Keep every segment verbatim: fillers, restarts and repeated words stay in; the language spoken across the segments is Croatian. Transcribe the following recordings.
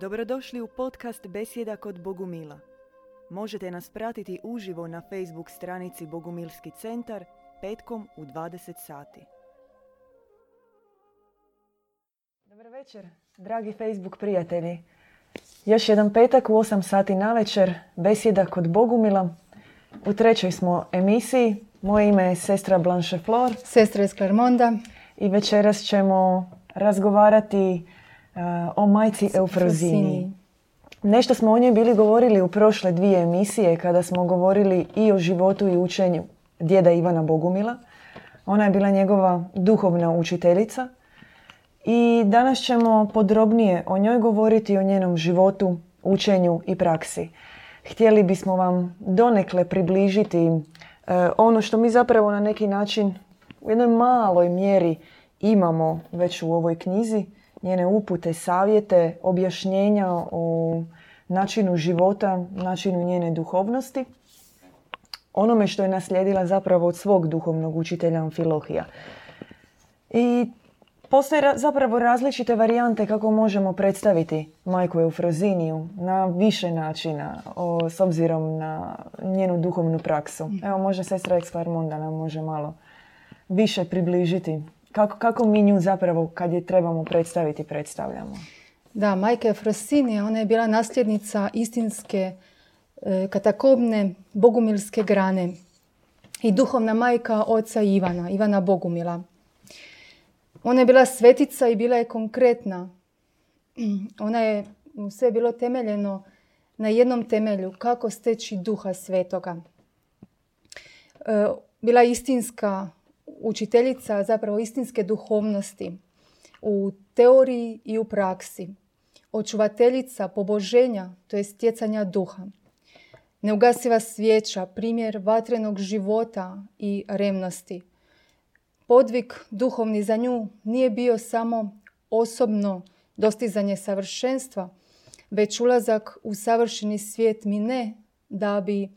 Dobrodošli u podcast Besjeda kod Bogumila. Možete nas pratiti uživo na Facebook stranici Bogumilski centar petkom u dvadeset sati. Dobar večer, dragi Facebook prijatelji. Još jedan petak u osam sati na večer, Besjeda kod Bogumila. U trećoj smo emisiji. Moje ime je sestra Blanche Flor. Sestra je Sklermonda. I večeras ćemo razgovarati uh, o majci Eufrozini. Nešto smo o njoj bili govorili u prošle dvije emisije kada smo govorili i o životu i učenju djeda Ivana Bogumila. Ona je bila njegova duhovna učiteljica. I danas ćemo podrobnije o njoj govoriti, o njenom životu, učenju i praksi. Htjeli bismo vam donekle približiti e, ono što mi zapravo na neki način u jednoj maloj mjeri imamo već u ovoj knjizi. Njene upute, savjete, objašnjenja o načinu života, načinu njene duhovnosti. Onome što je naslijedila zapravo od svog duhovnog učitelja Amfilohija. I postoje ra- zapravo različite varijante kako možemo predstaviti majku Eufroziniju na više načina o, s obzirom na njenu duhovnu praksu. Evo, možda sestra Sklermonda nam može malo više približiti. Kako, kako mi nju zapravo, kad je trebamo predstaviti, predstavljamo? Da, majka Eufrozinija, ona je bila nasljednica istinske e, katakobne bogumilske grane i duhovna majka oca Ivana, Ivana Bogumila. Ona je bila svetica i bila je konkretna. Ona je, sve je bilo temeljeno na jednom temelju, kako steći duha svetoga. E, bila je istinska učiteljica, zapravo istinske duhovnosti u teoriji i u praksi. Očuvateljica poboženja, to je stjecanja duha. Neugasiva svijeća, primjer vatrenog života i revnosti. Podvig duhovni za nju nije bio samo osobno dostizanje savršenstva, već ulazak u savršeni svijet mine, da bi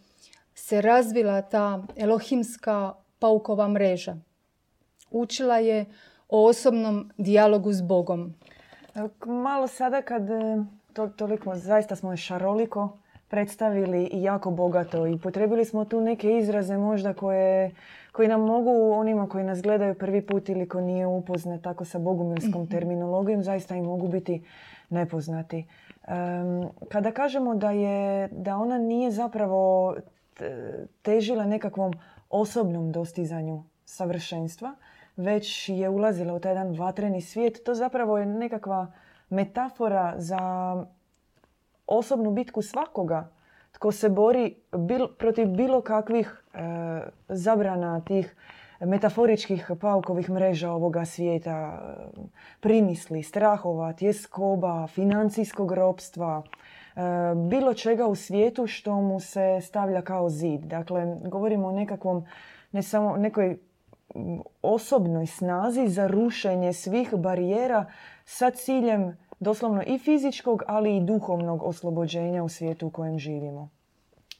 se razvila ta elohimska paukova mreža. Učila je o osobnom dijalogu s Bogom. Malo sada kad to, toliko, zaista smo šaroliko predstavili i jako bogato i potrebili smo tu neke izraze možda koje, koji nam mogu, onima koji nas gledaju prvi put ili ko nije upoznat tako sa bogumilskom mm-hmm. terminologijom, zaista i mogu biti nepoznati. Um, kada kažemo da, je, da ona nije zapravo težila nekakvom osobnom dostizanju savršenstva, već je ulazila u taj jedan vatreni svijet, to zapravo je nekakva metafora za osobnu bitku svakoga tko se bori bil, protiv bilo kakvih e, zabrana tih metaforičkih paukovih mreža ovoga svijeta, primisli, strahova, tjeskoba, financijskog ropstva, e, bilo čega u svijetu što mu se stavlja kao zid. Dakle, govorimo o nekakvom, ne samo nekoj osobnoj snazi za rušenje svih barijera sa ciljem doslovno i fizičkog, ali i duhovnog oslobođenja u svijetu u kojem živimo.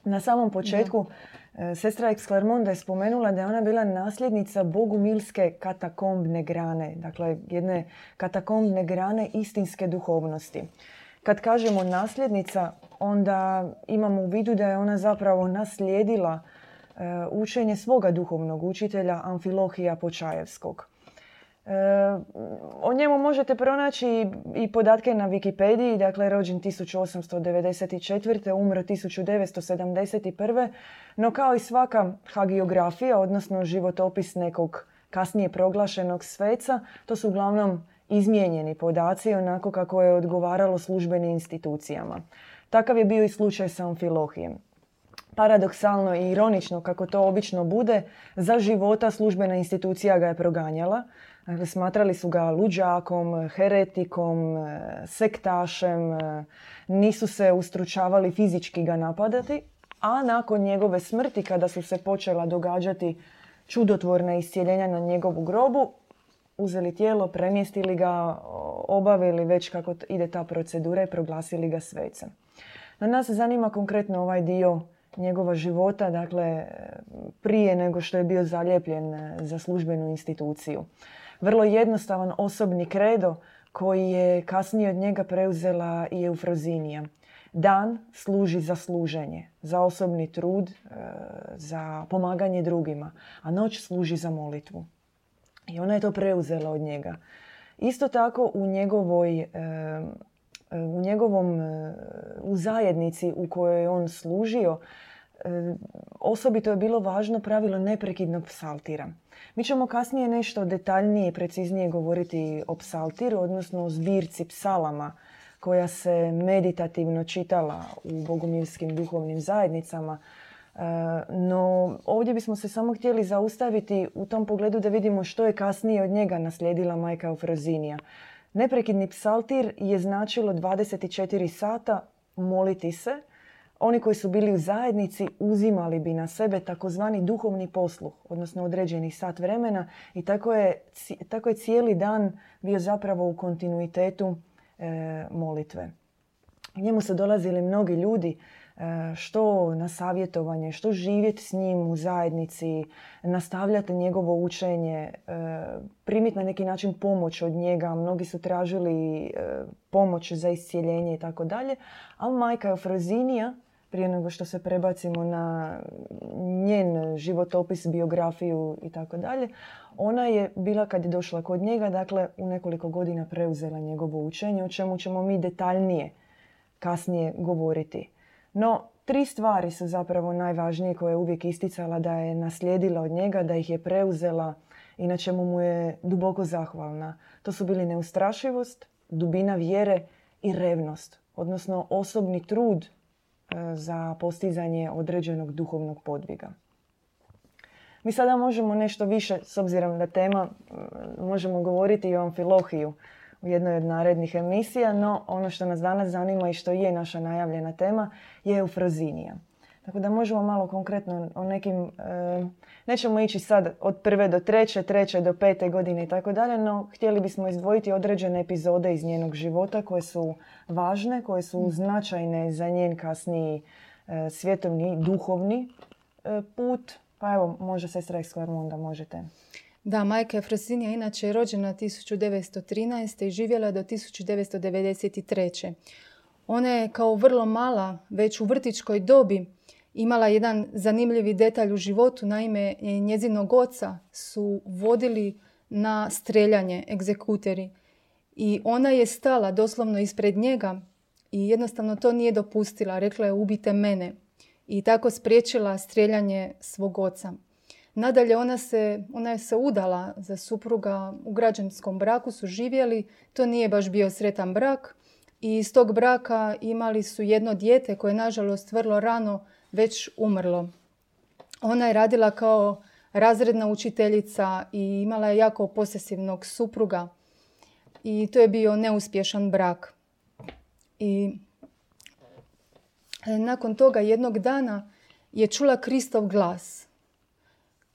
Na samom početku da. Sestra Sklermonda je spomenula da je ona bila nasljednica bogumilske katakombne grane, dakle jedne katakombne grane istinske duhovnosti. Kad kažemo nasljednica, onda imamo u vidu da je ona zapravo naslijedila uh, učenje svoga duhovnog učitelja Amfilohija Počajevskog. E, o njemu možete pronaći i, i podatke na Wikipediji, dakle rođen tisuću osamsto devedeset četvrte. umro tisuću devetsto sedamdeset prve. No kao i svaka hagiografija, odnosno životopis nekog kasnije proglašenog sveca, to su uglavnom izmijenjeni podaci onako kako je odgovaralo službenim institucijama. Takav je bio i slučaj sa Amfilohijem. Paradoksalno i ironično, kako to obično bude, za života službena institucija ga je proganjala. Dakle, smatrali su ga luđakom, heretikom, sektašem, nisu se ustručavali fizički ga napadati, a nakon njegove smrti, kada su se počela događati čudotvorna iscijeljenja na njegovu grobu, uzeli tijelo, premjestili ga, obavili već kako ide ta procedura i proglasili ga svecem. No nas zanima konkretno ovaj dio njegova života, dakle prije nego što je bio zalijepljen za službenu instituciju. Vrlo jednostavan osobni kredo koji je kasnije od njega preuzela i Eufrozinija. Dan služi za služenje, za osobni trud, za pomaganje drugima, a noć služi za molitvu. I ona je to preuzela od njega. Isto tako u njegovoj, u njegovom, u zajednici u kojoj je on služio, osobito je bilo važno pravilo neprekidnog psaltira. Mi ćemo kasnije nešto detaljnije i preciznije govoriti o psaltiru, odnosno o zbirci psalama koja se meditativno čitala u bogumilskim duhovnim zajednicama. No ovdje bismo se samo htjeli zaustaviti u tom pogledu da vidimo što je kasnije od njega naslijedila majka Ofrazinija. Neprekidni psaltir je značilo dvadeset četiri sata moliti se. Oni koji su bili u zajednici uzimali bi na sebe takozvani duhovni posluh, odnosno određeni sat vremena, i tako je, tako je cijeli dan bio zapravo u kontinuitetu e, molitve. Njemu su dolazili mnogi ljudi, e, što na savjetovanje, što živjeti s njim u zajednici, nastavljati njegovo učenje, e, primiti na neki način pomoć od njega. Mnogi su tražili e, pomoć za iscijeljenje i tako dalje, a majka Eufrozinija, prije nego što se prebacimo na njen životopis, biografiju i tako dalje, ona je bila, kad je došla kod njega, dakle u nekoliko godina preuzela njegovo učenje, o čemu ćemo mi detaljnije kasnije govoriti. No, tri stvari su zapravo najvažnije koje je uvijek isticala da je naslijedila od njega, da ih je preuzela i na čemu mu je duboko zahvalna. To su bili neustrašivost, dubina vjere i revnost, odnosno osobni trud za postizanje određenog duhovnog podviga. Mi sada možemo nešto više, s obzirom da tema, možemo govoriti i o Amfilohiju u jednoj od narednih emisija, no ono što nas danas zanima i što je naša najavljena tema je Eufrozinija. Tako da možemo malo konkretno o nekim, nećemo ići sad od prve do treće, treće do pete godine i tako dalje, no htjeli bismo izdvojiti određene epizode iz njenog života koje su važne, koje su značajne za njen kasniji svjetovni, duhovni put. Pa evo, može sestra iz Sklermonda, možete. Da, majka Eufrozinija inače je rođena tisuću devetsto trinaeste i živjela do tisuću devetsto devedeset treće. Ona je kao vrlo mala, već u vrtićkoj dobi, imala jedan zanimljivi detalj u životu. Naime, njezinog oca su vodili na streljanje egzekuteri i ona je stala doslovno ispred njega i jednostavno to nije dopustila. Rekla je: ubite mene, i tako spriječila streljanje svog oca. Nadalje, ona se, ona je se udala za supruga, u građanskom braku su živjeli, to nije baš bio sretan brak i iz tog braka imali su jedno dijete koje je nažalost vrlo rano već umrlo. Ona je radila kao razredna učiteljica i imala je jako posesivnog supruga i to je bio neuspješan brak. I nakon toga jednog dana je čula Kristov glas.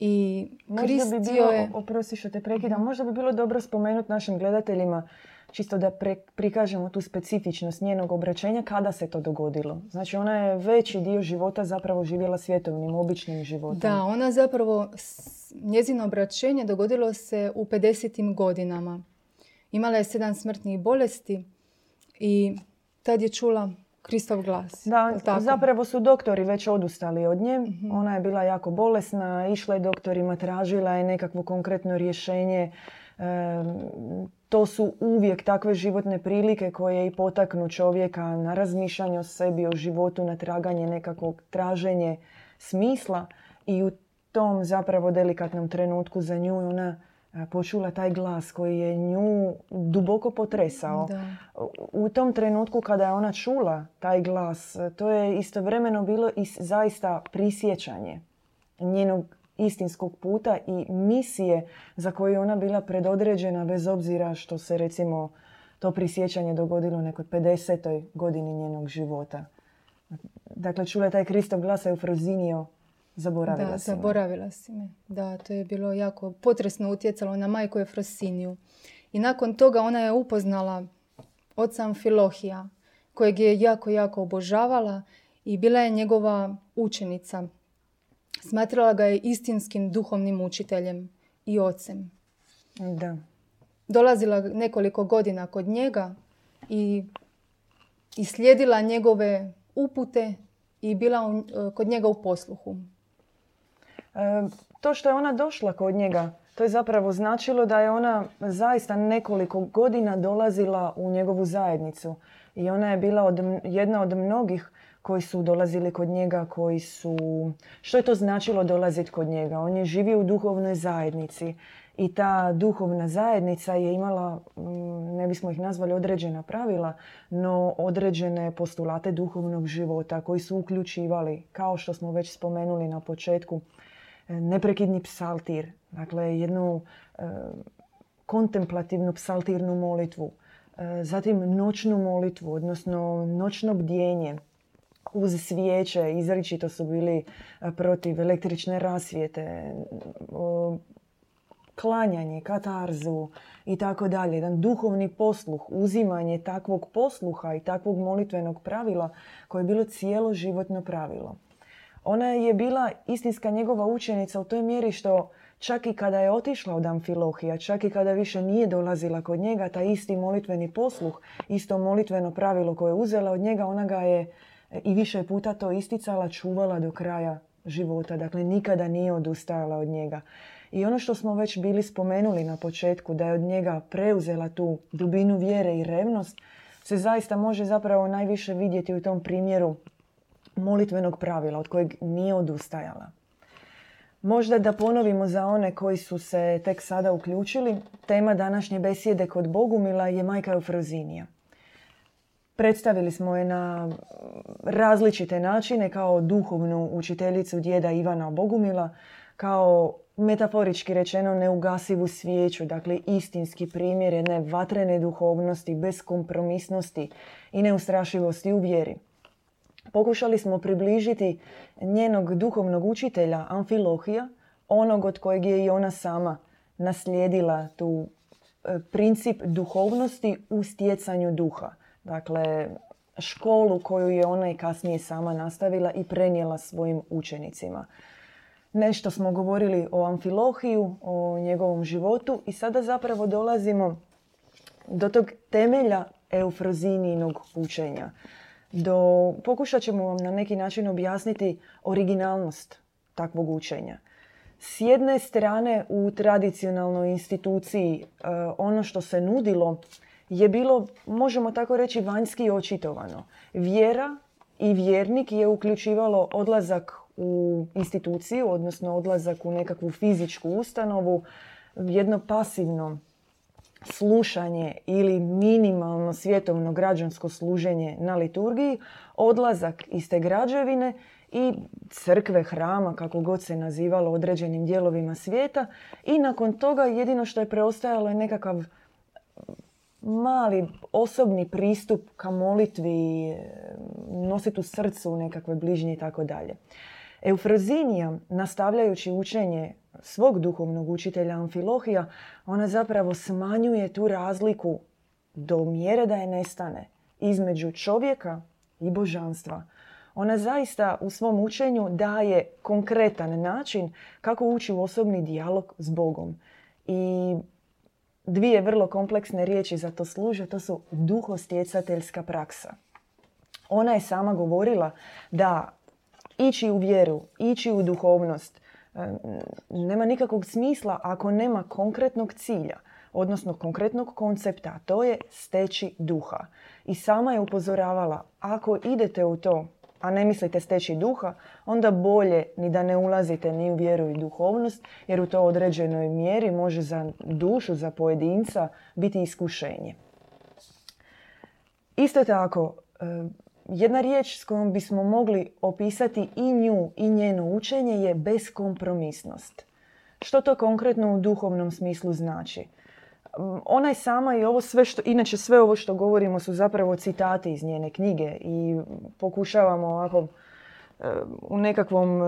I Krist bi bilo, je... oprosti što te prekidam, možda bi bilo dobro spomenuti našim gledateljima, čisto da pre, prikažemo tu specifičnost njenog obraćenja, kada se to dogodilo. Znači, ona je veći dio života zapravo živjela svjetovnim, običnim životom. Da, ona zapravo, njezino obraćenje dogodilo se u pedesetim godinama. Imala je sedam smrtnih bolesti i tad je čula Kristov glas. Da, zapravo su doktori već odustali od nje. Mm-hmm. Ona je bila jako bolesna, išla je doktorima, tražila je nekakvo konkretno rješenje. E, to su uvijek takve životne prilike koje i potaknu čovjeka na razmišljanje o sebi, o životu, na traganje nekakvog, traženje smisla. I u tom zapravo delikatnom trenutku za nju ona počula taj glas koji je nju duboko potresao. Da. U tom trenutku kada je ona čula taj glas, to je istovremeno bilo i zaista prisjećanje njenog istinskog puta i misije za koju je ona bila predodređena, bez obzira što se recimo to prisjećanje dogodilo u nekoj pedesetoj godini njenog života. Dakle, čula je taj Kristov glas, Eufrozinio, zaboravila da, si me. Zaboravila si me. Da, to je bilo jako potresno utjecalo na majku Eufroziniju. I nakon toga ona je upoznala oca Amfilohija, kojeg je jako, jako obožavala i bila je njegova učenica. Smatrala ga je istinskim duhovnim učiteljem i ocem. Da. dolazila nekoliko godina kod njega i, i slijedila njegove upute i bila u, kod njega u posluhu. E, to što je ona došla kod njega, to je zapravo značilo da je ona zaista nekoliko godina dolazila u njegovu zajednicu. I ona je bila od, jedna od mnogih koji su dolazili kod njega, koji su... Što je to značilo dolaziti kod njega? On je živio u duhovnoj zajednici i ta duhovna zajednica je imala, ne bismo ih nazvali određena pravila, no određene postulate duhovnog života koji su uključivali, kao što smo već spomenuli na početku, neprekidni psaltir, dakle jednu e, kontemplativnu psaltirnu molitvu, e, zatim noćnu molitvu, odnosno noćno bdjenje uz svijeće, izričito su bili protiv električne rasvjete, o, klanjanje, katarzu i tako dalje. Jedan duhovni posluh, uzimanje takvog posluha i takvog molitvenog pravila koje je bilo cijelo životno pravilo. Ona je bila istinska njegova učenica u toj mjeri što čak i kada je otišla od Amfilohija, čak i kada više nije dolazila kod njega, taj isti molitveni posluh, isto molitveno pravilo koje je uzela od njega, ona ga je i više puta to isticala, čuvala do kraja života. Dakle, nikada nije odustajala od njega. I ono što smo već bili spomenuli na početku, da je od njega preuzela tu dubinu vjere i revnost, se zaista može zapravo najviše vidjeti u tom primjeru molitvenog pravila od kojeg nije odustajala. Možda da ponovimo za one koji su se tek sada uključili, tema današnje besjede kod Bogumila je majka Eufrozinija. Predstavili smo je na različite načine kao duhovnu učiteljicu djeda Ivana Bogumila, kao metaforički rečeno neugasivu svijeću, dakle istinski primjer jedne vatrene duhovnosti, beskompromisnosti i neustrašivosti u vjeri. Pokušali smo približiti njenog duhovnog učitelja Amfilohija, onog od kojeg je i ona sama naslijedila tu princip duhovnosti u stjecanju duha. Dakle, školu koju je ona i kasnije sama nastavila i prenijela svojim učenicima. Nešto smo govorili o Amfilohiju, o njegovom životu i sada zapravo dolazimo do tog temelja Eufrozinijinog učenja. Do, pokušat ćemo vam na neki način objasniti originalnost takvog učenja. S jedne strane u tradicionalnoj instituciji e, ono što se nudilo je bilo, možemo tako reći, vanjski očitovano. Vjera i vjernik je uključivalo odlazak u instituciju, odnosno odlazak u nekakvu fizičku ustanovu, jedno pasivno slušanje ili minimalno svjetovno građansko služenje na liturgiji, odlazak iz te građevine i crkve, hrama, kako god se nazivalo određenim dijelovima svijeta. I nakon toga jedino što je preostajalo je nekakav mali osobni pristup ka molitvi, nositi u srcu nekakve bližnje i tako dalje. Eufrozinija, nastavljajući učenje svog duhovnog učitelja Amfilohija, ona zapravo smanjuje tu razliku do mjere da je nestane između čovjeka i božanstva. Ona zaista u svom učenju daje konkretan način kako ući u osobni dijalog s Bogom. I dvije vrlo kompleksne riječi za to služe, to su duhostjecateljska praksa. Ona je sama govorila da ići u vjeru, ići u duhovnost nema nikakvog smisla ako nema konkretnog cilja, odnosno konkretnog koncepta, a to je steći duha. I sama je upozoravala, ako idete u to, a ne mislite steći duha, onda bolje ni da ne ulazite ni u vjeru i duhovnost, jer u to određenoj mjeri može za dušu, za pojedinca biti iskušenje. Isto tako, jedna riječ s kojom bismo mogli opisati i nju i njeno učenje je beskompromisnost. Što to konkretno u duhovnom smislu znači? Ona je sama i ovo sve što, inače sve ovo što govorimo su zapravo citati iz njene knjige i pokušavamo ovako u nekakvom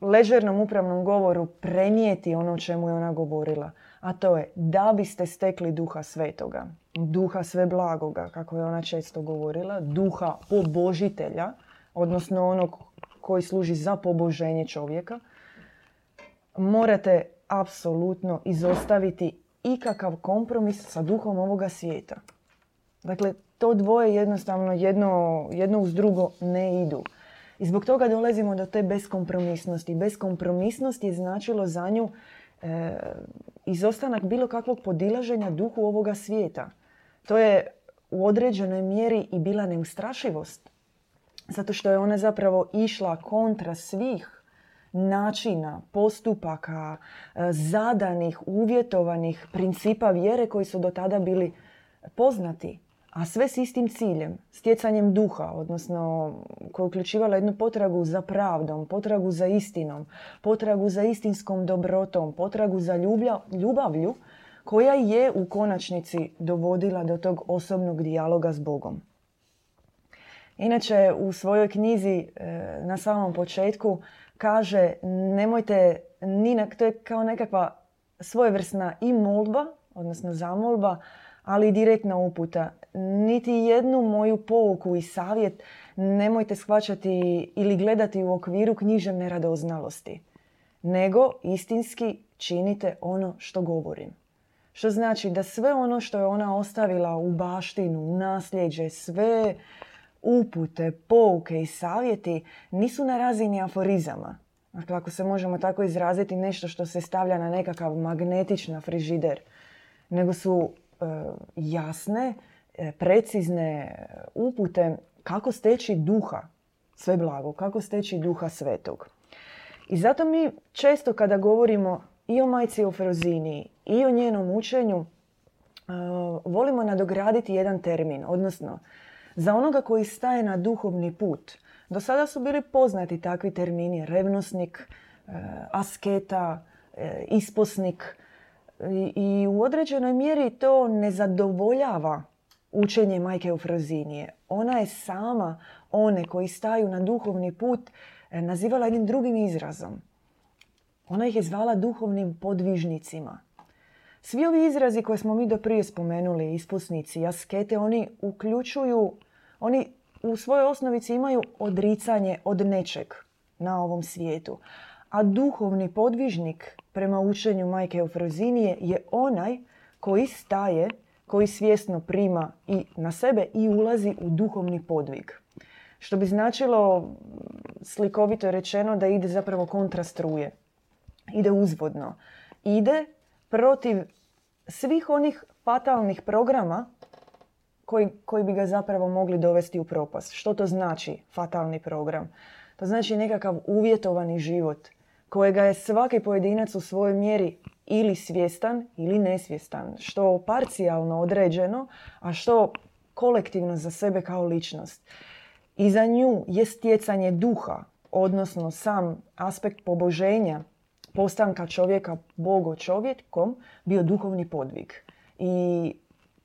ležernom upravnom govoru prenijeti ono o čemu je ona govorila. A to je da biste stekli duha svetoga, duha sve blagoga, kako je ona često govorila, duha pobožitelja, odnosno onog koji služi za poboženje čovjeka, morate apsolutno izostaviti ikakav kompromis sa duhom ovoga svijeta. Dakle, to dvoje jednostavno jedno, jedno uz drugo ne idu. I zbog toga dolazimo do te beskompromisnosti. Beskompromisnost je značilo za nju e, izostanak bilo kakvog podilaženja duhu ovoga svijeta. To je u određenoj mjeri i bila neustrašivost. Zato što je ona zapravo išla kontra svih načina, postupaka, zadanih, uvjetovanih principa vjere koji su do tada bili poznati. A sve s istim ciljem, stjecanjem duha, odnosno koja je uključivala jednu potragu za pravdom, potragu za istinom, potragu za istinskom dobrotom, potragu za ljubavlju koja je u konačnici dovodila do tog osobnog dijaloga s Bogom. Inače, u svojoj knjizi na samom početku kaže nemojte ni, to je kao nekakva svojevrsna i molba, odnosno zamolba, ali i direktna uputa. Niti jednu moju pouku i savjet nemojte shvaćati ili gledati u okviru književne radoznalosti, nego istinski činite ono što govorim. Što znači da sve ono što je ona ostavila u baštinu, u nasljeđe, sve upute, pouke i savjeti nisu na razini aforizama. Dakle, ako se možemo tako izraziti, nešto što se stavlja na nekakav magnetična frižider, nego su e, jasne, e, precizne upute kako steći duha sve blago, kako steći duha svetog. I zato mi često kada govorimo i o majci Eufrozini i o njenom učenju e, volimo nadograditi jedan termin, odnosno za onoga koji staje na duhovni put. Do sada su bili poznati takvi termini, revnosnik, asketa, isposnik. I u određenoj mjeri to ne zadovoljava učenje majke Eufrozinije. Ona je sama one koji staju na duhovni put nazivala jednim drugim izrazom. Ona ih je zvala duhovnim podvižnicima. Svi ovi izrazi koje smo mi do prije spomenuli, isposnici, askete, oni uključuju, oni u svojoj osnovici imaju odricanje od nečeg na ovom svijetu. A duhovni podvižnik prema učenju majke Eufrozinije je onaj koji staje, koji svjesno prima i na sebe i ulazi u duhovni podvig. Što bi značilo, slikovito rečeno, da ide zapravo kontra struje. Ide uzvodno. Ide protiv svih onih fatalnih programa koji, koji bi ga zapravo mogli dovesti u propast. Što to znači fatalni program? To znači nekakav uvjetovani život kojega je svaki pojedinac u svojoj mjeri ili svjestan ili nesvjestan. Što parcijalno određeno, a što kolektivno za sebe kao ličnost. I za nju je stjecanje duha, odnosno sam aspekt poboženja, postanka čovjeka Bogo čovjekom, bio duhovni podvig. I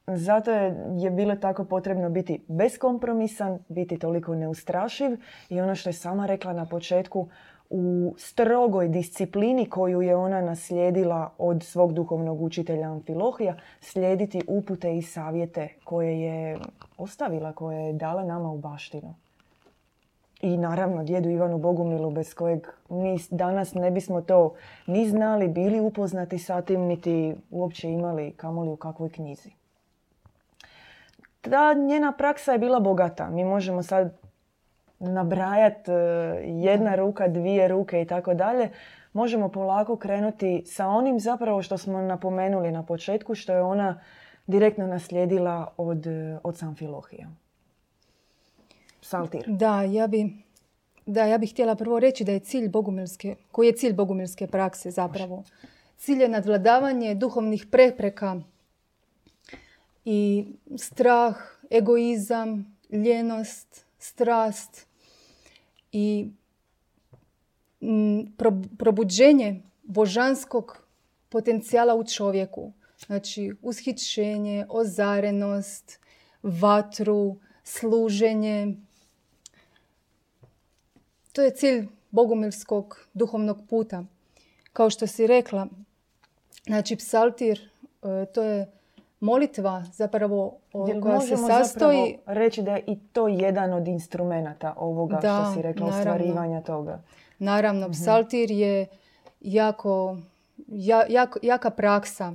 zato je bilo tako potrebno biti beskompromisan, biti toliko neustrašiv i ono što je sama rekla na početku, u strogoj disciplini koju je ona naslijedila od svog duhovnog učitelja Amfilohija, slijediti upute i savjete koje je ostavila, koje je dala nama u baštinu. I naravno, djedu Ivanu Bogumilu, bez kojeg mi danas ne bismo to ni znali, bili upoznati sa tim, niti uopće imali, kamoli u kakvoj knjizi. Ta njena praksa je bila bogata. Mi možemo sad nabrajati jedna ruka, dvije ruke i tako dalje. Možemo polako krenuti sa onim zapravo što smo napomenuli na početku, što je ona direktno naslijedila od, od Amfilohija. Saltir. Da, ja bi, da, ja bih htjela prvo reći da je cilj bogumilske, koji je cilj bogumilske prakse zapravo. Cilj je nadvladavanje duhovnih prepreka i strah, egoizam, ljenost, strast i m, pro, probuđenje božanskog potencijala u čovjeku. Znači, ushićenje, ozarenost, vatru, služenje. To je cilj bogumilskog duhovnog puta. Kao što si rekla, znači psaltir, to je molitva zapravo o, koja se sastoji. Možemo reći da je i to jedan od instrumenata ovoga, da, što si rekla, naravno, ostvarivanja toga. Naravno, psaltir je jako, ja, jako, jaka praksa.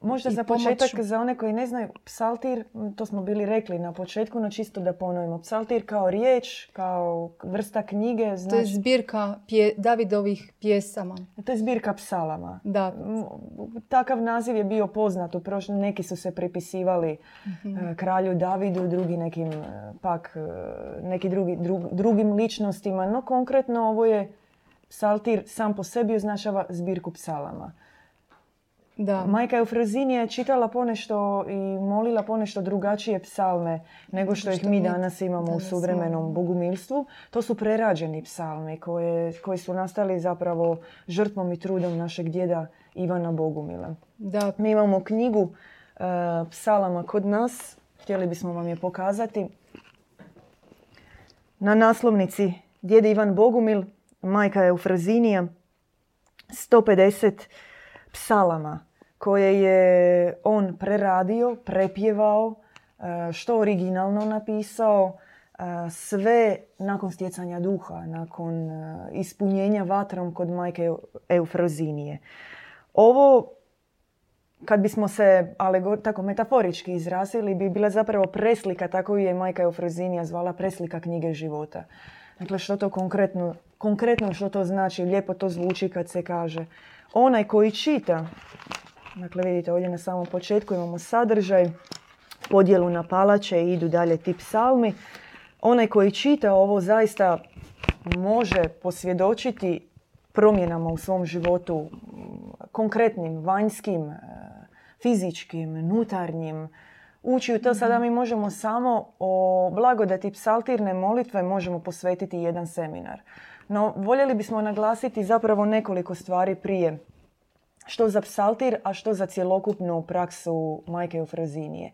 Možda za početak, pomoću. Za one koji ne znaju, psaltir, to smo bili rekli na početku, no čisto da ponovimo. Psaltir kao riječ, kao vrsta knjige. Znači... To je zbirka pje... Davidovih pjesama. To je zbirka psalama. Da. Takav naziv je bio poznat u prošlosti. Neki su se pripisivali mm-hmm. kralju Davidu, drugi nekim, pak, neki drugi, drug, drugim ličnostima. No konkretno ovo je psaltir sam po sebi označava zbirku psalama. Da. Majka Eufrozinija je čitala ponešto i molila ponešto drugačije psalme nego što, što ih mi danas imamo danas u suvremenom bogumilstvu. To su prerađeni psalmi koje, koji su nastali zapravo žrtvom i trudom našeg djeda Ivana Bogumila. Da. Mi imamo knjigu uh, psalama kod nas. Htjeli bismo vam je pokazati. Na naslovnici djed Ivan Bogumil, majka Eufrozinija, sto pedeset psalama koje je on preradio, prepjevao, što originalno napisao, sve nakon stjecanja duha, nakon ispunjenja vatrom kod majke Eufrozinije. Ovo, kad bismo se alegor, tako metaforički izrazili, bi bila zapravo preslika, tako je majka Eufrozinija zvala, preslika knjige života. Dakle, što to konkretno, konkretno što to znači, lijepo to zvuči kad se kaže. Onaj koji čita, dakle vidite ovdje na samom početku imamo sadržaj, podjelu na palače i idu dalje ti psalmi. Onaj koji čita ovo zaista može posvjedočiti promjenama u svom životu, konkretnim, vanjskim, fizičkim, unutarnjim. Ući u to sada mi možemo samo o blagodati psaltirne molitve možemo posvetiti jedan seminar. No, voljeli bismo naglasiti zapravo nekoliko stvari prije. Što za psaltir, a što za cjelokupnu praksu majke Eufrozinije.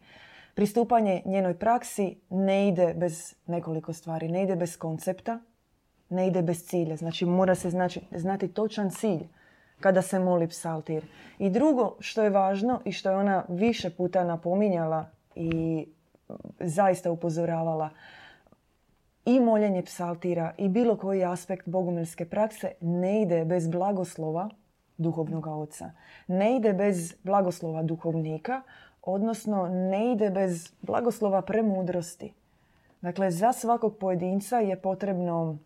Pristupanje njenoj praksi ne ide bez nekoliko stvari. Ne ide bez koncepta, ne ide bez cilja. Znači, mora se znači, znati točan cilj kada se moli psaltir. I drugo što je važno i što je ona više puta napominjala i zaista upozoravala, i moljenje psaltira i bilo koji aspekt bogumilske prakse ne ide bez blagoslova duhovnog oca. Ne ide bez blagoslova duhovnika, odnosno ne ide bez blagoslova premudrosti. Dakle, za svakog pojedinca je potrebno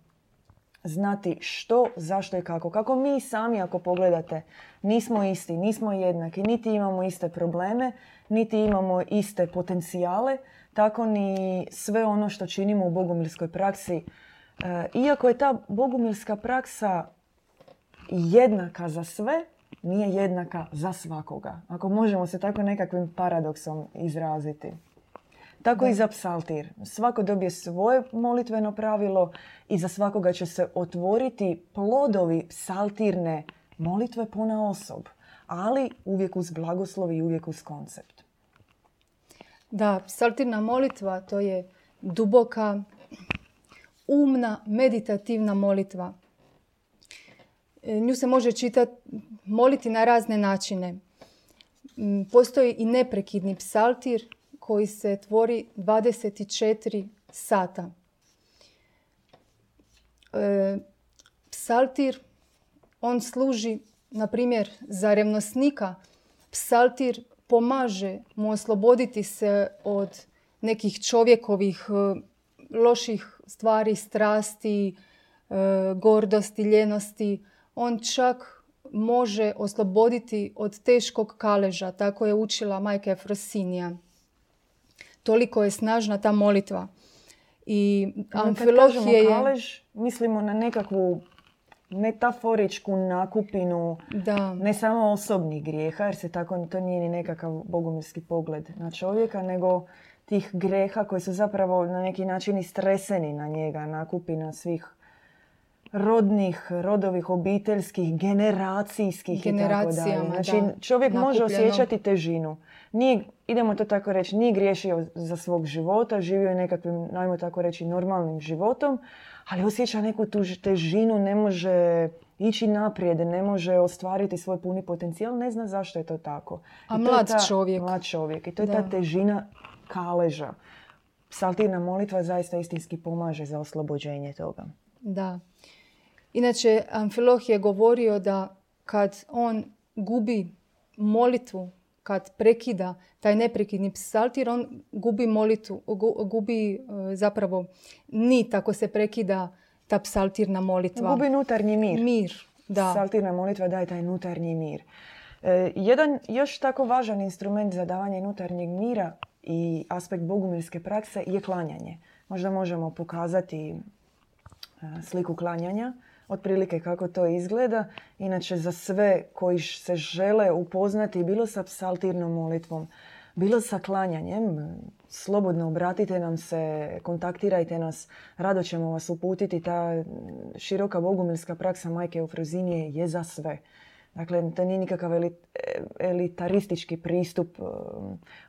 znati što, zašto i kako. Kako mi sami, ako pogledate, nismo isti, nismo jednaki, niti imamo iste probleme, niti imamo iste potencijale, tako ni sve ono što činimo u bogumilskoj praksi. E, iako je ta bogumilska praksa jednaka za sve, nije jednaka za svakoga. Ako možemo se tako nekakvim paradoksom izraziti. Tako da. I za psaltir. Svako dobije svoje molitveno pravilo i za svakoga će se otvoriti plodovi psaltirne molitve ponaosob, ali uvijek uz blagoslov i uvijek uz koncept. Da, psaltirna molitva to je duboka, umna, meditativna molitva. Nju se može čitati, moliti na razne načine. Postoji i neprekidni psaltir koji se tvori dvadeset četiri sata. Psaltir, on služi, na primjer, za revnosnika. Psaltir pomaže mu osloboditi se od nekih čovjekovih loših stvari, strasti, gordosti, ljenosti. On čak može osloboditi od teškog kaleža, tako je učila majka Eufrosinija. Toliko je snažna ta molitva. I Amfilohije je... kalež, mislimo na nekakvu metaforičku nakupinu, da. Ne samo osobnih grijeha, jer se tako, to nije ni nekakav bogumilski pogled na čovjeka, nego tih grijeha koji su zapravo na neki način istreseni na njega, nakupina svih rodnih, rodovih, obiteljskih, generacijskih i tako dalje. Znači, da, čovjek nakupljeno. Može osjećati težinu. Nije, idemo to tako reći, nije griješio za svog života, živio je nekakvim, najmo tako reći, normalnim životom, ali osjeća neku tuž, težinu, ne može ići naprijed, ne može ostvariti svoj puni potencijal, ne zna zašto je to tako. A I to mlad je ta, čovjek. Mlad čovjek. I to je da. Ta težina kaleža. Psaltirna molitva zaista istinski pomaže za oslobođenje toga. Da. Inače, Amfilohij je govorio da kad on gubi molitvu kad prekida taj neprekidni psaltir, on gubi molitvu, gubi zapravo nit ako se prekida ta psaltirna molitva. Gubi unutarnji mir. Mir, da. Psaltirna molitva daje taj unutarnji mir. E, jedan još tako važan instrument za davanje unutarnjeg mira i aspekt bogumilske prakse je klanjanje. Možda možemo pokazati sliku klanjanja, otprilike kako to izgleda. Inače, za sve koji se žele upoznati bilo sa psaltirnom molitvom, bilo sa klanjanjem, slobodno obratite nam se, kontaktirajte nas. Rado ćemo vas uputiti. Ta široka bogumilska praksa majke Eufrozinije je za sve. Dakle, to nije nikakav elitaristički pristup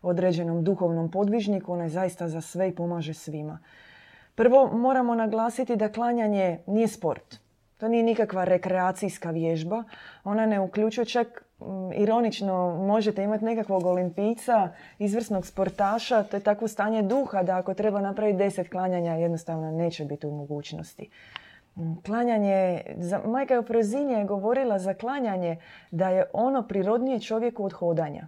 određenom duhovnom podvižniku. Ona je zaista za sve i pomaže svima. Prvo moramo naglasiti da klanjanje nije sport. To nije nikakva rekreacijska vježba. Ona ne uključuje, čak ironično možete imati nekakvog olimpijca, izvrsnog sportaša. To je takvo stanje duha da ako treba napraviti deset klanjanja jednostavno neće biti u mogućnosti. Klanjanje, majka Eufrozinija je govorila za klanjanje da je ono prirodnije čovjeku od hodanja.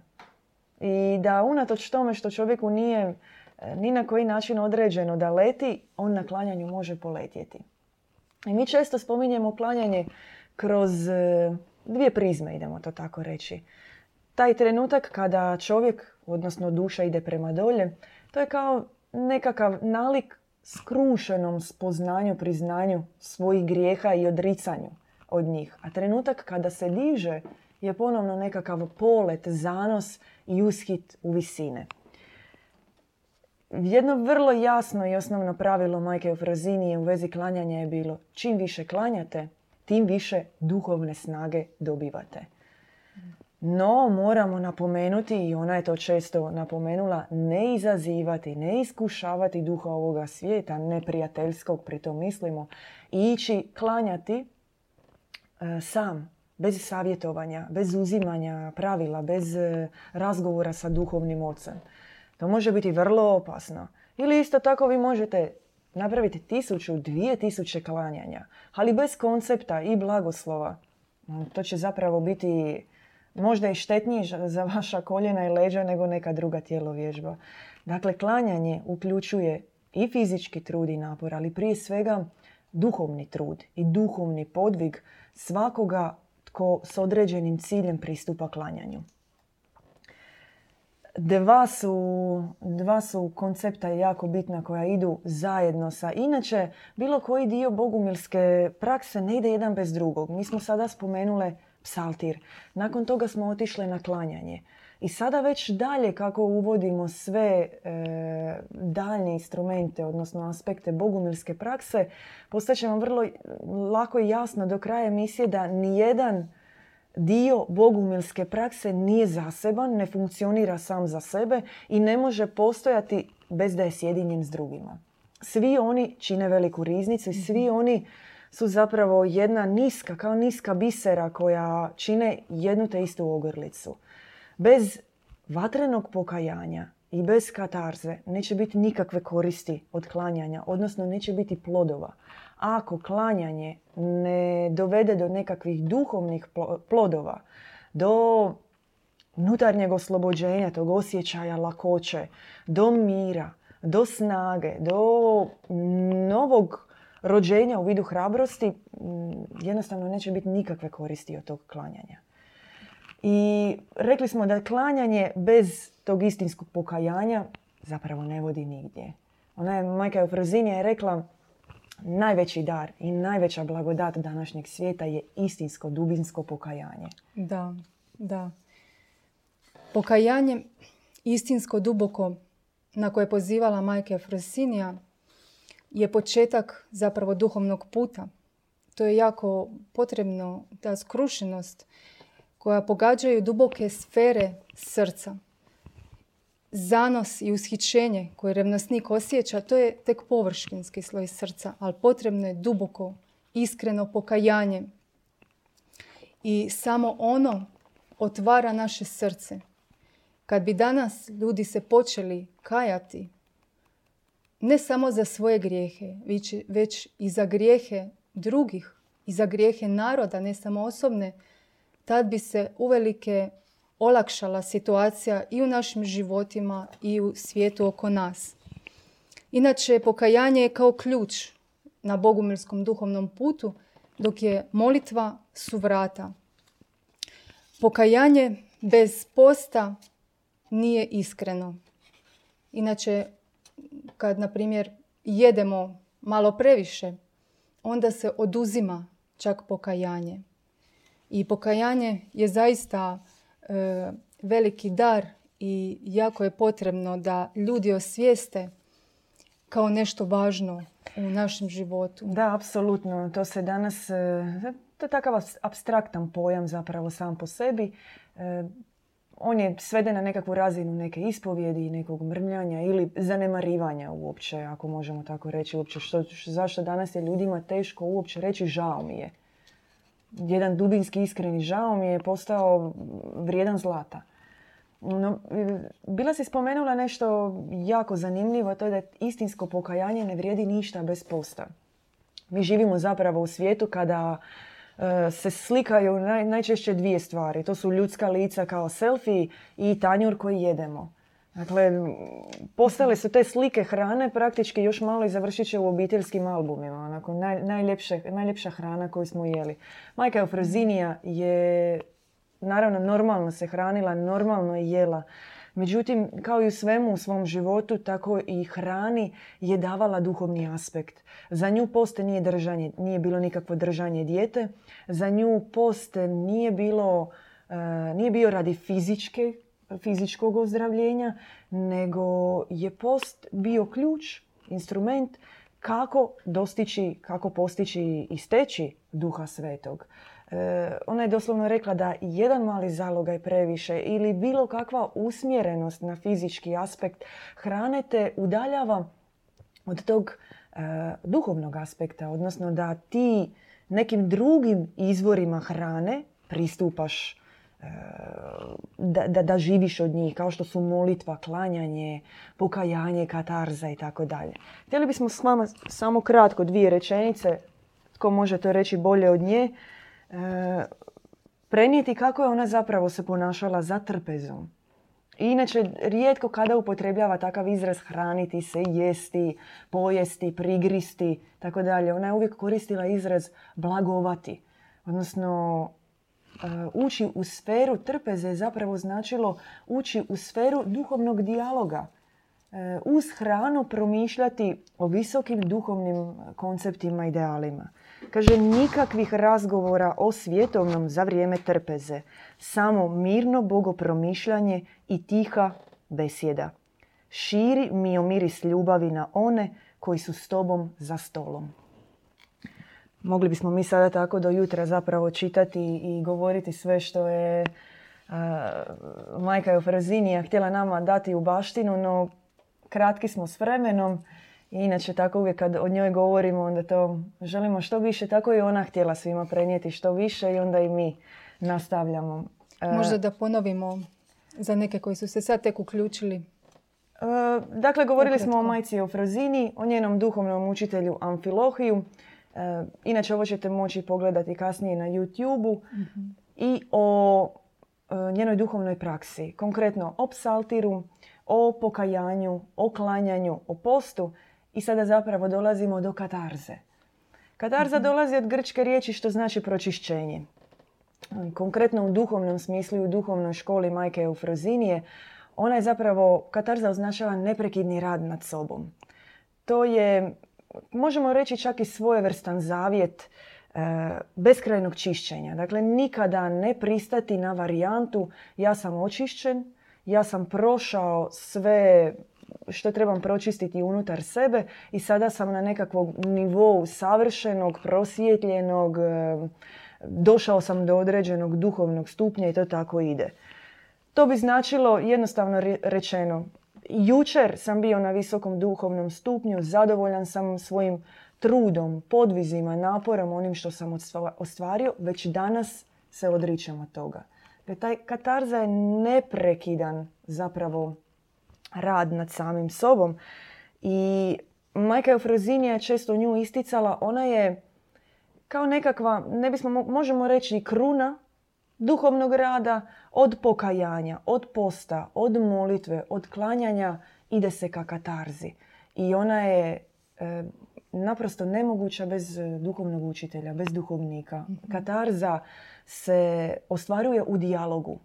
I da unatoč tome što čovjeku nije ni na koji način određeno da leti, on na klanjanju može poletjeti. I mi često spominjemo klanjanje kroz dvije prizme, idemo to tako reći. Taj trenutak kada čovjek, odnosno duša, ide prema dolje, to je kao nekakav nalik skrušenom spoznanju, priznanju svojih grijeha i odricanju od njih. A trenutak kada se diže je ponovno nekakav polet, zanos i ushit u visine. Jedno vrlo jasno i osnovno pravilo majke Eufrozinije u vezi klanjanja je bilo: čim više klanjate, tim više duhovne snage dobivate. No, moramo napomenuti, i ona je to često napomenula, ne izazivati, ne iskušavati duha ovoga svijeta, neprijateljskog, pritom mislimo, i ići klanjati e, sam, bez savjetovanja, bez uzimanja pravila, bez e, razgovora sa duhovnim ocem. To može biti vrlo opasno. Ili isto tako vi možete napraviti tisuću, dvije tisuće klanjanja, ali bez koncepta i blagoslova. To će zapravo biti možda i štetnije za vaša koljena i leđa nego neka druga tijelovježba. Dakle, klanjanje uključuje i fizički trud i napor, ali prije svega duhovni trud i duhovni podvig svakoga tko s određenim ciljem pristupa klanjanju. Dva su, dva su koncepta jako bitna koja idu zajedno sa. Inače, bilo koji dio bogumilske prakse ne ide jedan bez drugog. Mi smo sada spomenule psaltir. Nakon toga smo otišle na klanjanje. I sada već dalje kako uvodimo sve e, daljnje instrumente, odnosno aspekte bogumilske prakse, postaće vam vrlo lako i jasno do kraja emisije da nijedan dio bogumilske prakse nije zaseban, ne funkcionira sam za sebe i ne može postojati bez da je sjedinjen s drugima. Svi oni čine veliku riznicu i svi oni su zapravo jedna niska, kao niska bisera koja čine jednu te istu ogrlicu. Bez vatrenog pokajanja i bez katarze neće biti nikakve koristi od klanjanja, odnosno neće biti plodova. Ako klanjanje ne dovede do nekakvih duhovnih plodova, do unutarnjeg oslobođenja, tog osjećaja lakoće, do mira, do snage, do novog rođenja u vidu hrabrosti, jednostavno neće biti nikakve koristi od tog klanjanja. I rekli smo da klanjanje bez tog istinskog pokajanja zapravo ne vodi nigdje. Ona je, majka Eufrozinija je rekla, najveći dar i najveća blagodat današnjeg svijeta je istinsko, dubinsko pokajanje. Da, da. Pokajanje istinsko, duboko, na koje pozivala majka Eufrozinija, je početak zapravo duhovnog puta. To je jako potrebno, ta skrušenost koja pogađaju duboke sfere srca. Zanos i ushićenje koje revnosnik osjeća, to je tek površinski sloj srca, ali potrebno je duboko, iskreno pokajanje. I samo ono otvara naše srce. Kad bi danas ljudi se počeli kajati, ne samo za svoje grijehe, već i za grijehe drugih, i za grijehe naroda, ne samo osobne, tad bi se uvelike olakšala situacija i u našim životima i u svijetu oko nas. Inače, pokajanje je kao ključ na bogumilskom duhovnom putu, dok je molitva su vrata. Pokajanje bez posta nije iskreno. Inače, kad, na primjer, jedemo malo previše, onda se oduzima čak pokajanje. I pokajanje je zaista e, veliki dar i jako je potrebno da ljudi osvijeste kao nešto važno u našem životu. Da, apsolutno. To se danas, to je takav apstraktan pojam zapravo sam po sebi. E, on je sveden na nekakvu razinu neke ispovjedi i nekog mrmljanja ili zanemarivanja uopće, ako možemo tako reći. Uopće što, što, zašto danas je ljudima teško uopće reći žao mi je. Jedan dubinski iskreni žao mi je postao vrijedan zlata. No, bila si spomenula nešto jako zanimljivo, to je da istinsko pokajanje ne vrijedi ništa bez posta. Mi živimo zapravo u svijetu kada uh, se slikaju naj, najčešće dvije stvari. To su ljudska lica kao selfie i tanjur koji jedemo. Dakle, postale su te slike hrane praktički još malo i završit će u obiteljskim albumima. Onako, naj, najljepše, najljepša hrana koju smo jeli. Majka Eufrozinija je... Naravno, normalno se hranila, normalno je jela. Međutim, kao i u svemu u svom životu, tako i hrani je davala duhovni aspekt. Za nju post nije držanje, nije bilo nikakvo držanje dijete. Za nju post nije bilo, uh, nije bio radi fizičke, fizičkog ozdravljenja, nego je post bio ključ, instrument kako dostići, kako postići i steći Duha Svetog. E, ona je doslovno rekla da jedan mali zalogaj previše ili bilo kakva usmjerenost na fizički aspekt hrane te udaljava od tog e, duhovnog aspekta, odnosno da ti nekim drugim izvorima hrane pristupaš, e, da, da, da živiš od njih, kao što su molitva, klanjanje, pokajanje, katarza itd. Htjeli bismo s vama samo kratko dvije rečenice, tko može to reći bolje od nje, E, prenijeti kako je ona zapravo se ponašala za trpezom. I inače, rijetko kada upotrebljava takav izraz hraniti se, jesti, pojesti, prigristi, tako dalje. Ona je uvijek koristila izraz blagovati. Odnosno, e, ući u sferu trpeze je zapravo značilo ući u sferu duhovnog dijaloga. E, uz hranu promišljati o visokim duhovnim konceptima i idealima. Kaže, nikakvih razgovora o svjetovnom za vrijeme trpeze. Samo mirno bogopromišljanje i tiha besjeda. Širi mi miris ljubavi na one koji su s tobom za stolom. Mogli bismo mi sada tako do jutra zapravo čitati i govoriti sve što je uh, majka Eufrozinija htjela nama dati u baštinu, no kratki smo s vremenom. I inače, tako uvijek kad o njoj govorimo, onda to želimo što više. Tako i ona htjela svima prenijeti što više i onda i mi nastavljamo. Možda da ponovimo za neke koji su se sad tek uključili. E, dakle, govorili ukratko smo o majci Eufrozini, o njenom duhovnom učitelju Amfilohiju. E, inače, ovo ćete moći pogledati kasnije na YouTube-u. Mm-hmm. I o e, njenoj duhovnoj praksi. Konkretno o psaltiru, o pokajanju, o klanjanju, o postu. I sada zapravo dolazimo do katarze. Katarza dolazi od grčke riječi što znači pročišćenje. Konkretno u duhovnom smislu i u duhovnoj školi majke Eufrozinije, ona je zapravo, katarza označava neprekidni rad nad sobom. To je, možemo reći, čak i svojevrstan zavjet e, beskrajnog čišćenja. Dakle, nikada ne pristati na varijantu ja sam očišćen, ja sam prošao sve što trebam pročistiti unutar sebe i sada sam na nekakvom nivou savršenog, prosvjetljenog, došao sam do određenog duhovnog stupnja i to tako ide. To bi značilo jednostavno rečeno, jučer sam bio na visokom duhovnom stupnju, zadovoljan sam svojim trudom, podvizima, naporom, onim što sam ostvario, već danas se odričem od toga. Taj katarza je neprekidan zapravo rad nad samim sobom. I majka Eufrozinija je često nju isticala. Ona je kao nekakva, ne bismo, možemo reći, kruna duhovnog rada, od pokajanja, od posta, od molitve, od klanjanja ide se ka katarzi. I ona je e, naprosto nemoguća bez duhovnog učitelja, bez duhovnika. Katarza se ostvaruje u dijalogu.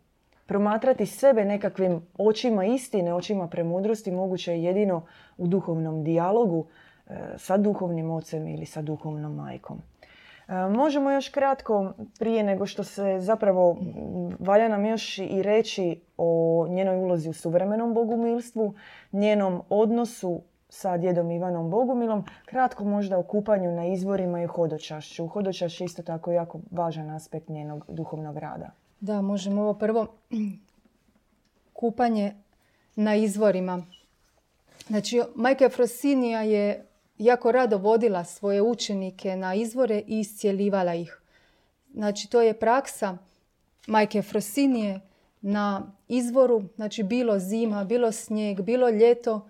Promatrati sebe nekakvim očima istine, očima premudrosti moguće je jedino u duhovnom dijalogu e, sa duhovnim ocem ili sa duhovnom majkom. Možemo još kratko, prije nego što se zapravo valja nam još i reći o njenoj ulozi u suvremenom bogumilstvu, njenom odnosu sa djedom Ivanom Bogumilom, kratko možda o kupanju na izvorima i hodočašću. Hodočašć je isto tako jako važan aspekt njenog duhovnog rada. Da, možemo ovo prvo kupanje na izvorima. Znači, majka Eufrozinija je jako rado vodila svoje učenike na izvore i iscjelivala ih. Znači, to je praksa majke Eufrozinije na izvoru, znači bilo zima, bilo snijeg, bilo ljeto,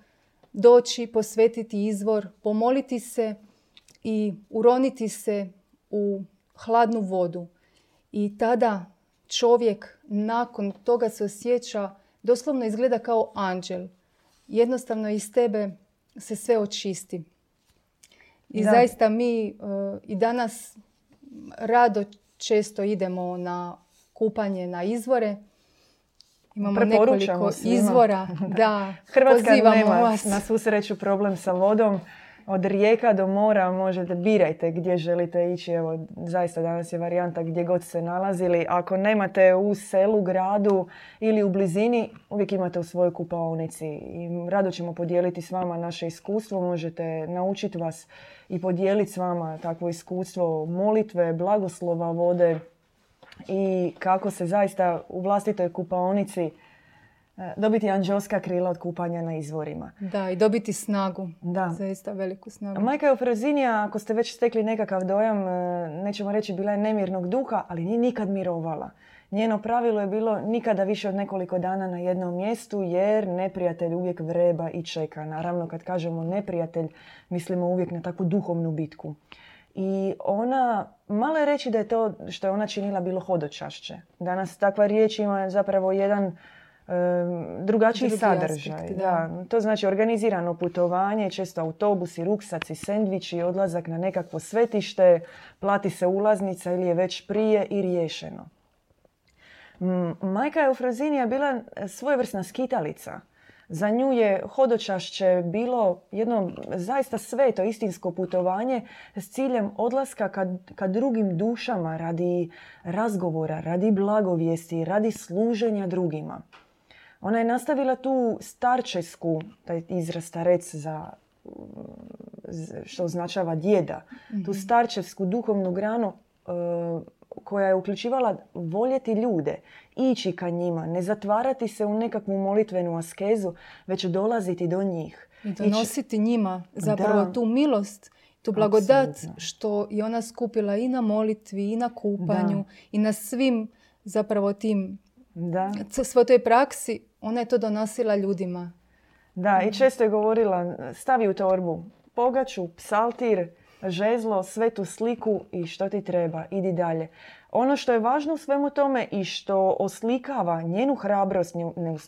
doći, posvetiti izvor, pomoliti se i uroniti se u hladnu vodu. I tada čovjek nakon toga se osjeća, doslovno izgleda kao anđel. Jednostavno iz tebe se sve očisti. I da, zaista mi e, i danas rado često idemo na kupanje na izvore. Imamo nekoliko svima izvora. Da, Hrvatska nema vas. Na svu sreću problem sa vodom. Od rijeka do mora možete, birajte gdje želite ići. Evo, zaista danas je varijanta gdje god se nalazili. Ako nemate u selu, gradu ili u blizini, uvijek imate u svojoj kupaonici. I rado ćemo podijeliti s vama naše iskustvo. Možete naučiti vas i podijeliti s vama takvo iskustvo molitve, blagoslova vode i kako se zaista u vlastitoj kupaonici dobiti anđelska krila od kupanja na izvorima. Da, i dobiti snagu. Da. Zaista veliku snagu. Majka Eufrozinija, ako ste već stekli nekakav dojam, nećemo reći bila je nemirnog duha, ali nije nikad mirovala. Njeno pravilo je bilo nikada više od nekoliko dana na jednom mjestu, jer neprijatelj uvijek vreba i čeka. Naravno, kad kažemo neprijatelj, mislimo uvijek na takvu duhovnu bitku. I ona, malo je reći da je to što je ona činila bilo hodočašće. Danas takva riječ ima zapravo jedan drugačiji Drugi sadržaj. Aspekt, da. Da. To znači organizirano putovanje, često autobusi, ruksaci, sendviči, odlazak na nekakvo svetište, plati se ulaznica ili je već prije i riješeno. Majka Eufrozinija bila svojevrsna skitalica. Za nju je hodočašće bilo jedno zaista sveto istinsko putovanje s ciljem odlaska ka, ka drugim dušama radi razgovora, radi blagovijesti, radi služenja drugima. Ona je nastavila tu starčesku, taj izraz starec za, što označava djeda, mm-hmm. tu starčevsku duhovnu granu e, koja je uključivala voljeti ljude, ići ka njima, ne zatvarati se u nekakvu molitvenu askezu, već dolaziti do njih. I donositi Ići... njima zapravo da. tu milost, tu blagodat Absolutno. Što je ona skupila i na molitvi, i na kupanju, da. i na svim zapravo tim Da. Svoj toj praksi, ona je to donosila ljudima. Da, i često je govorila, stavi u torbu pogaču, psaltir, žezlo, svetu sliku i što ti treba, idi dalje. Ono što je važno u svemu tome i što oslikava njenu hrabrost,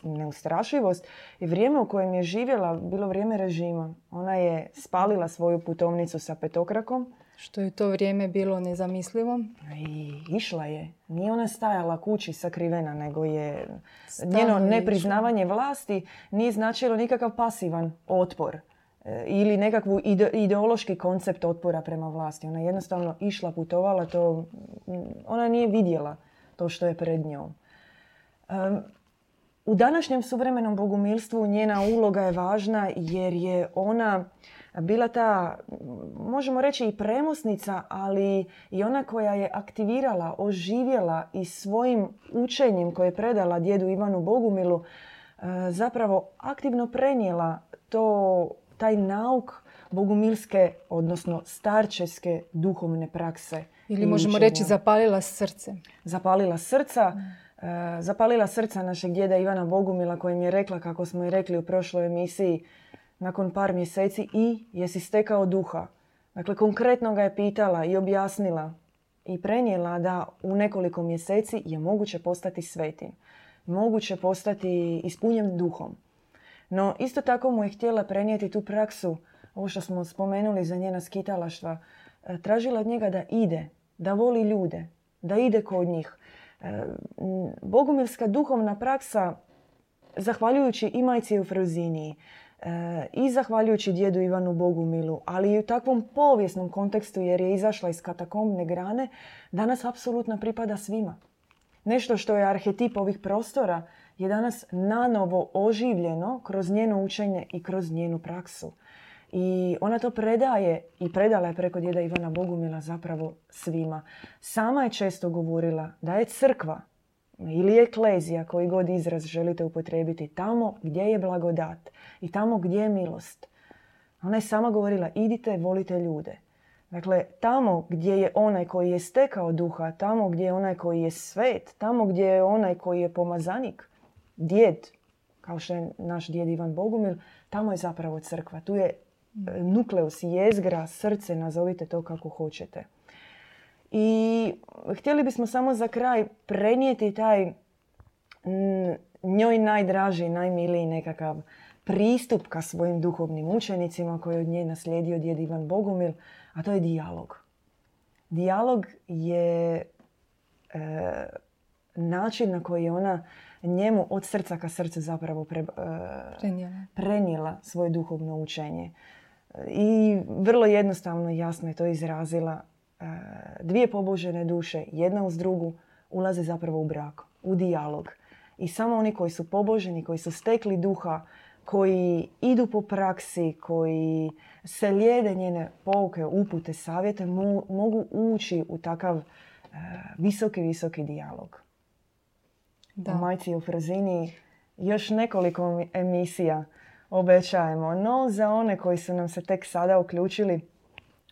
neustrašivost i vrijeme u kojem je živjela, bilo vrijeme režima. Ona je spalila svoju putovnicu sa petokrakom. Što je to vrijeme bilo nezamislivo. I išla je. Nije ona stajala kući sakrivena, nego je Stano njeno nepriznavanje išla. Vlasti nije značilo nikakav pasivan otpor ili nekakvu ideološki koncept otpora prema vlasti. Ona jednostavno išla, putovala, to, ona nije vidjela to što je pred njom. Um, u današnjem suvremenom bogumilstvu njena uloga je važna jer je ona bila ta, možemo reći i premosnica, ali i ona koja je aktivirala, oživjela i svojim učenjem koje je predala djedu Ivanu Bogumilu zapravo aktivno prenijela to, taj nauk bogumilske, odnosno starčevske duhovne prakse. Ili možemo reći zapalila srce. Zapalila srca. Zapalila srca našeg djeda Ivana Bogumila kojem je rekla, kako smo i rekli u prošloj emisiji, nakon par mjeseci i jesi stekao duha. Dakle, konkretno ga je pitala i objasnila i prenijela da u nekoliko mjeseci je moguće postati svetim, moguće postati ispunjen duhom. No isto tako mu je htjela prenijeti tu praksu, ovo što smo spomenuli za njena skitalaštva, tražila od njega da ide, da voli ljude, da ide kod njih. Bogumilska duhovna praksa, zahvaljujući i majci Eufroziniji, i zahvaljujući djedu Ivanu Bogumilu, ali i u takvom povijesnom kontekstu jer je izašla iz katakombne grane, danas apsolutno pripada svima. Nešto što je arhetip ovih prostora je danas nanovo oživljeno kroz njeno učenje i kroz njenu praksu. I ona to predaje i predala je preko djeda Ivana Bogumila zapravo svima. Sama je često govorila da je crkva ili eklezija, koji god izraz želite upotrijebiti, tamo gdje je blagodat i tamo gdje je milost. Ona je sama govorila idite, volite ljude. Dakle, tamo gdje je onaj koji je stekao duha, tamo gdje je onaj koji je svet, tamo gdje je onaj koji je pomazanik, djed, kao što je naš djed Ivan Bogumil, tamo je zapravo crkva. Tu je nukleus, jezgra, srce, nazovite to kako hoćete. I htjeli bismo samo za kraj prenijeti taj njoj najdraži, najmiliji nekakav pristup ka svojim duhovnim učenicima koji je od nje naslijedio djed Ivan Bogumil, a to je dijalog. Dijalog je e, način na koji je ona njemu od srca ka srcu zapravo pre, e, prenijela. prenijela svoje duhovno učenje. I vrlo jednostavno i jasno je to izrazila. Dvije pobožene duše, jedna uz drugu, ulaze zapravo u brak, u dijalog. I samo oni koji su poboženi, koji su stekli duha, koji idu po praksi, koji se slijede njene pouke, upute, savjete, mo- mogu ući u takav uh, visoki, visoki dijalog. Da. O majci Eufroziniji još nekoliko emisija obećajemo, no za one koji su nam se tek sada uključili,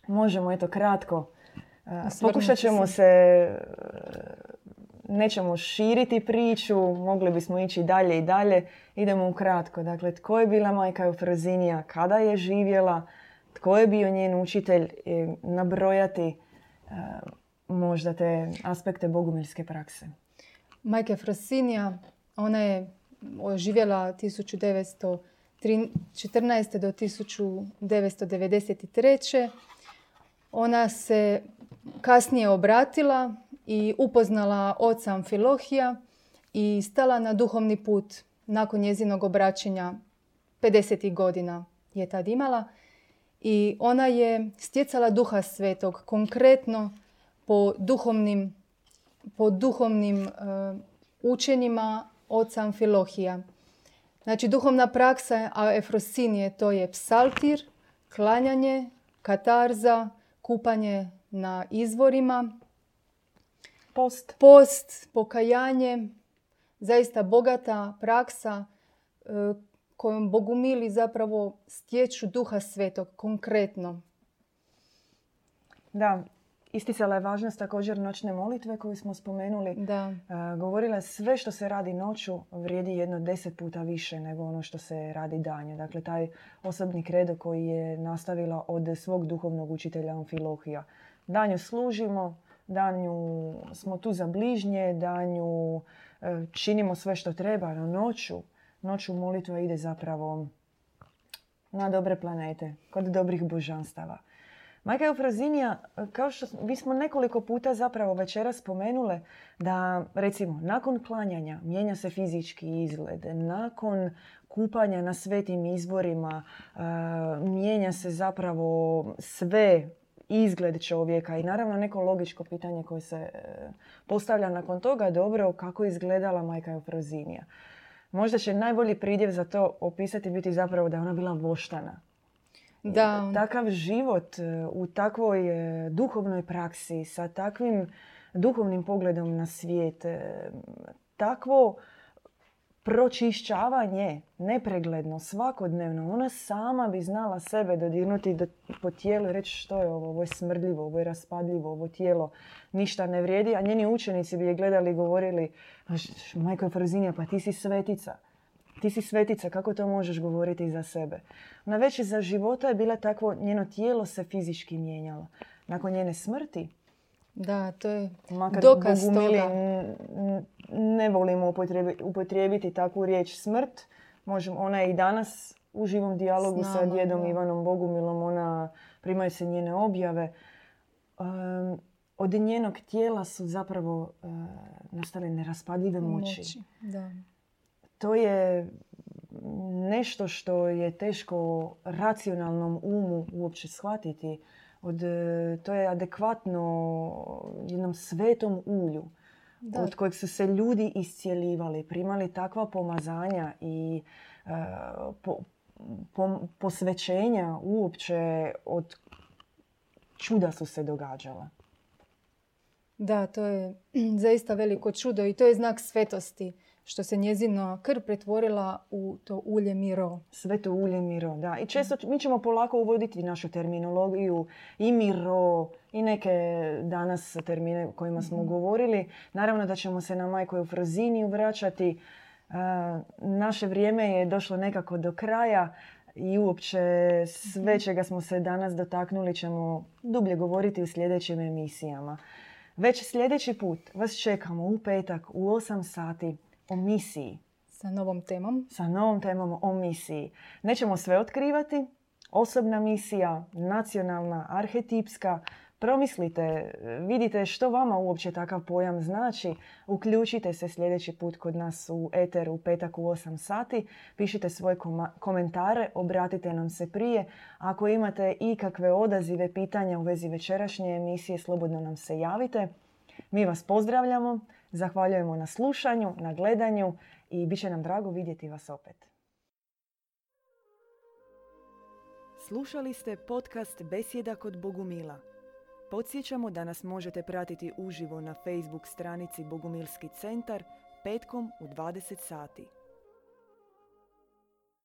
možemo eto kratko Osvrnuti Pokušat ćemo se, nećemo širiti priču, mogli bismo ići dalje i dalje. Idemo ukratko. Dakle, tko je bila majka Eufrozinija, kada je živjela, tko je bio njen učitelj, nabrojati možda te aspekte bogumilske prakse. Majka Eufrozinija, ona je živjela tisuću devetsto četrnaeste do tisuću devetsto devedeset treće. Ona se kasnije obratila i upoznala oca Amfilohija i stala na duhovni put nakon njezinog obraćanja. pedesetih godina je tad imala i ona je stjecala duha svetog, konkretno po duhovnim, po duhovnim e, učenjima oca Amfilohija. Znači, duhovna praksa Eufrozinije to je psaltir, klanjanje, katarza, kupanje na izvorima, post, post pokajanje, zaista bogata praksa e, kojom Bogumili zapravo stječu duha svetog, konkretno. Da, isticala je važnost također noćne molitve koju smo spomenuli. Da. E, govorila je sve što se radi noću vrijedi jedno deset puta više nego ono što se radi danju. Dakle, taj osobni kredo koji je nastavila od svog duhovnog učitelja Amfilohija. Danju služimo, danju smo tu za bližnje, danju e, činimo sve što treba, no noću, noću molitva ide zapravo na dobre planete, kod dobrih božanstava. Majka Eufrozinija, kao što mi smo nekoliko puta zapravo večeras spomenule da, recimo, nakon klanjanja mijenja se fizički izgled, nakon kupanja na svetim izvorima uh, mijenja se zapravo sve izgled čovjeka i naravno neko logičko pitanje koje se uh, postavlja nakon toga, dobro, kako je izgledala majka Eufrozinija. Možda će najbolji pridjev za to opisati biti zapravo da je ona bila voštana. Da. Takav život u takvoj duhovnoj praksi, sa takvim duhovnim pogledom na svijet, takvo pročišćavanje, nepregledno, svakodnevno, ona sama bi znala sebe dodirnuti do, po tijelu i reći što je ovo, ovo je smrdljivo, ovo je raspadljivo, ovo tijelo ništa ne vrijedi, a njeni učenici bi je gledali i govorili, majko Eufrozinija, pa ti si svetica. Ti si svetica, kako to možeš govoriti za sebe? Ona već za života je bila takvo, njeno tijelo se fizički mijenjalo. Nakon njene smrti Da, to je makar dokaz Bogumili toga. Ne volimo upotrebi, upotrijebiti takvu riječ smrt. Možemo, ona je i danas u živom dijalogu Znamo, sa djedom da. Ivanom Bogumilom. Ona, primaju se njene objave. Um, od njenog tijela su zapravo uh, nastale neraspadljive moći. moći da. To je nešto što je teško racionalnom umu uopće shvatiti. Od, to je adekvatno jednom svetom ulju da. Od kojeg su se ljudi iscijelivali, primali takva pomazanja i uh, po, po, posvećenja uopće od čuda su se događala. Da, to je zaista veliko čudo i to je znak svetosti što se njezina krv pretvorila u to ulje miro. Sve to ulje miro, da. I često mi ćemo polako uvoditi našu terminologiju i miro i neke danas termine o kojima smo mm-hmm. govorili. Naravno da ćemo se na majku Eufroziniju vraćati. E, naše vrijeme je došlo nekako do kraja i uopće sve čega smo se danas dotaknuli ćemo dublje govoriti u sljedećim emisijama. Već sljedeći put vas čekamo u petak u osam sati o misiji. Sa novom temom. Sa novom temom o misiji. Nećemo sve otkrivati. Osobna misija, nacionalna, arhetipska. Promislite, vidite što vama uopće takav pojam znači. Uključite se sljedeći put kod nas u eter u petak u osam sati. Pišite svoje koma- komentare, obratite nam se prije. Ako imate ikakve odazive, pitanja u vezi večerašnje emisije, slobodno nam se javite. Mi vas pozdravljamo, zahvaljujemo na slušanju, na gledanju i bit će nam drago vidjeti vas opet. Slušali ste podcast Besjeda kod Bogumila. Podsjećamo da nas možete pratiti uživo na Facebook stranici Bogumilski centar petkom u dvadeset sati.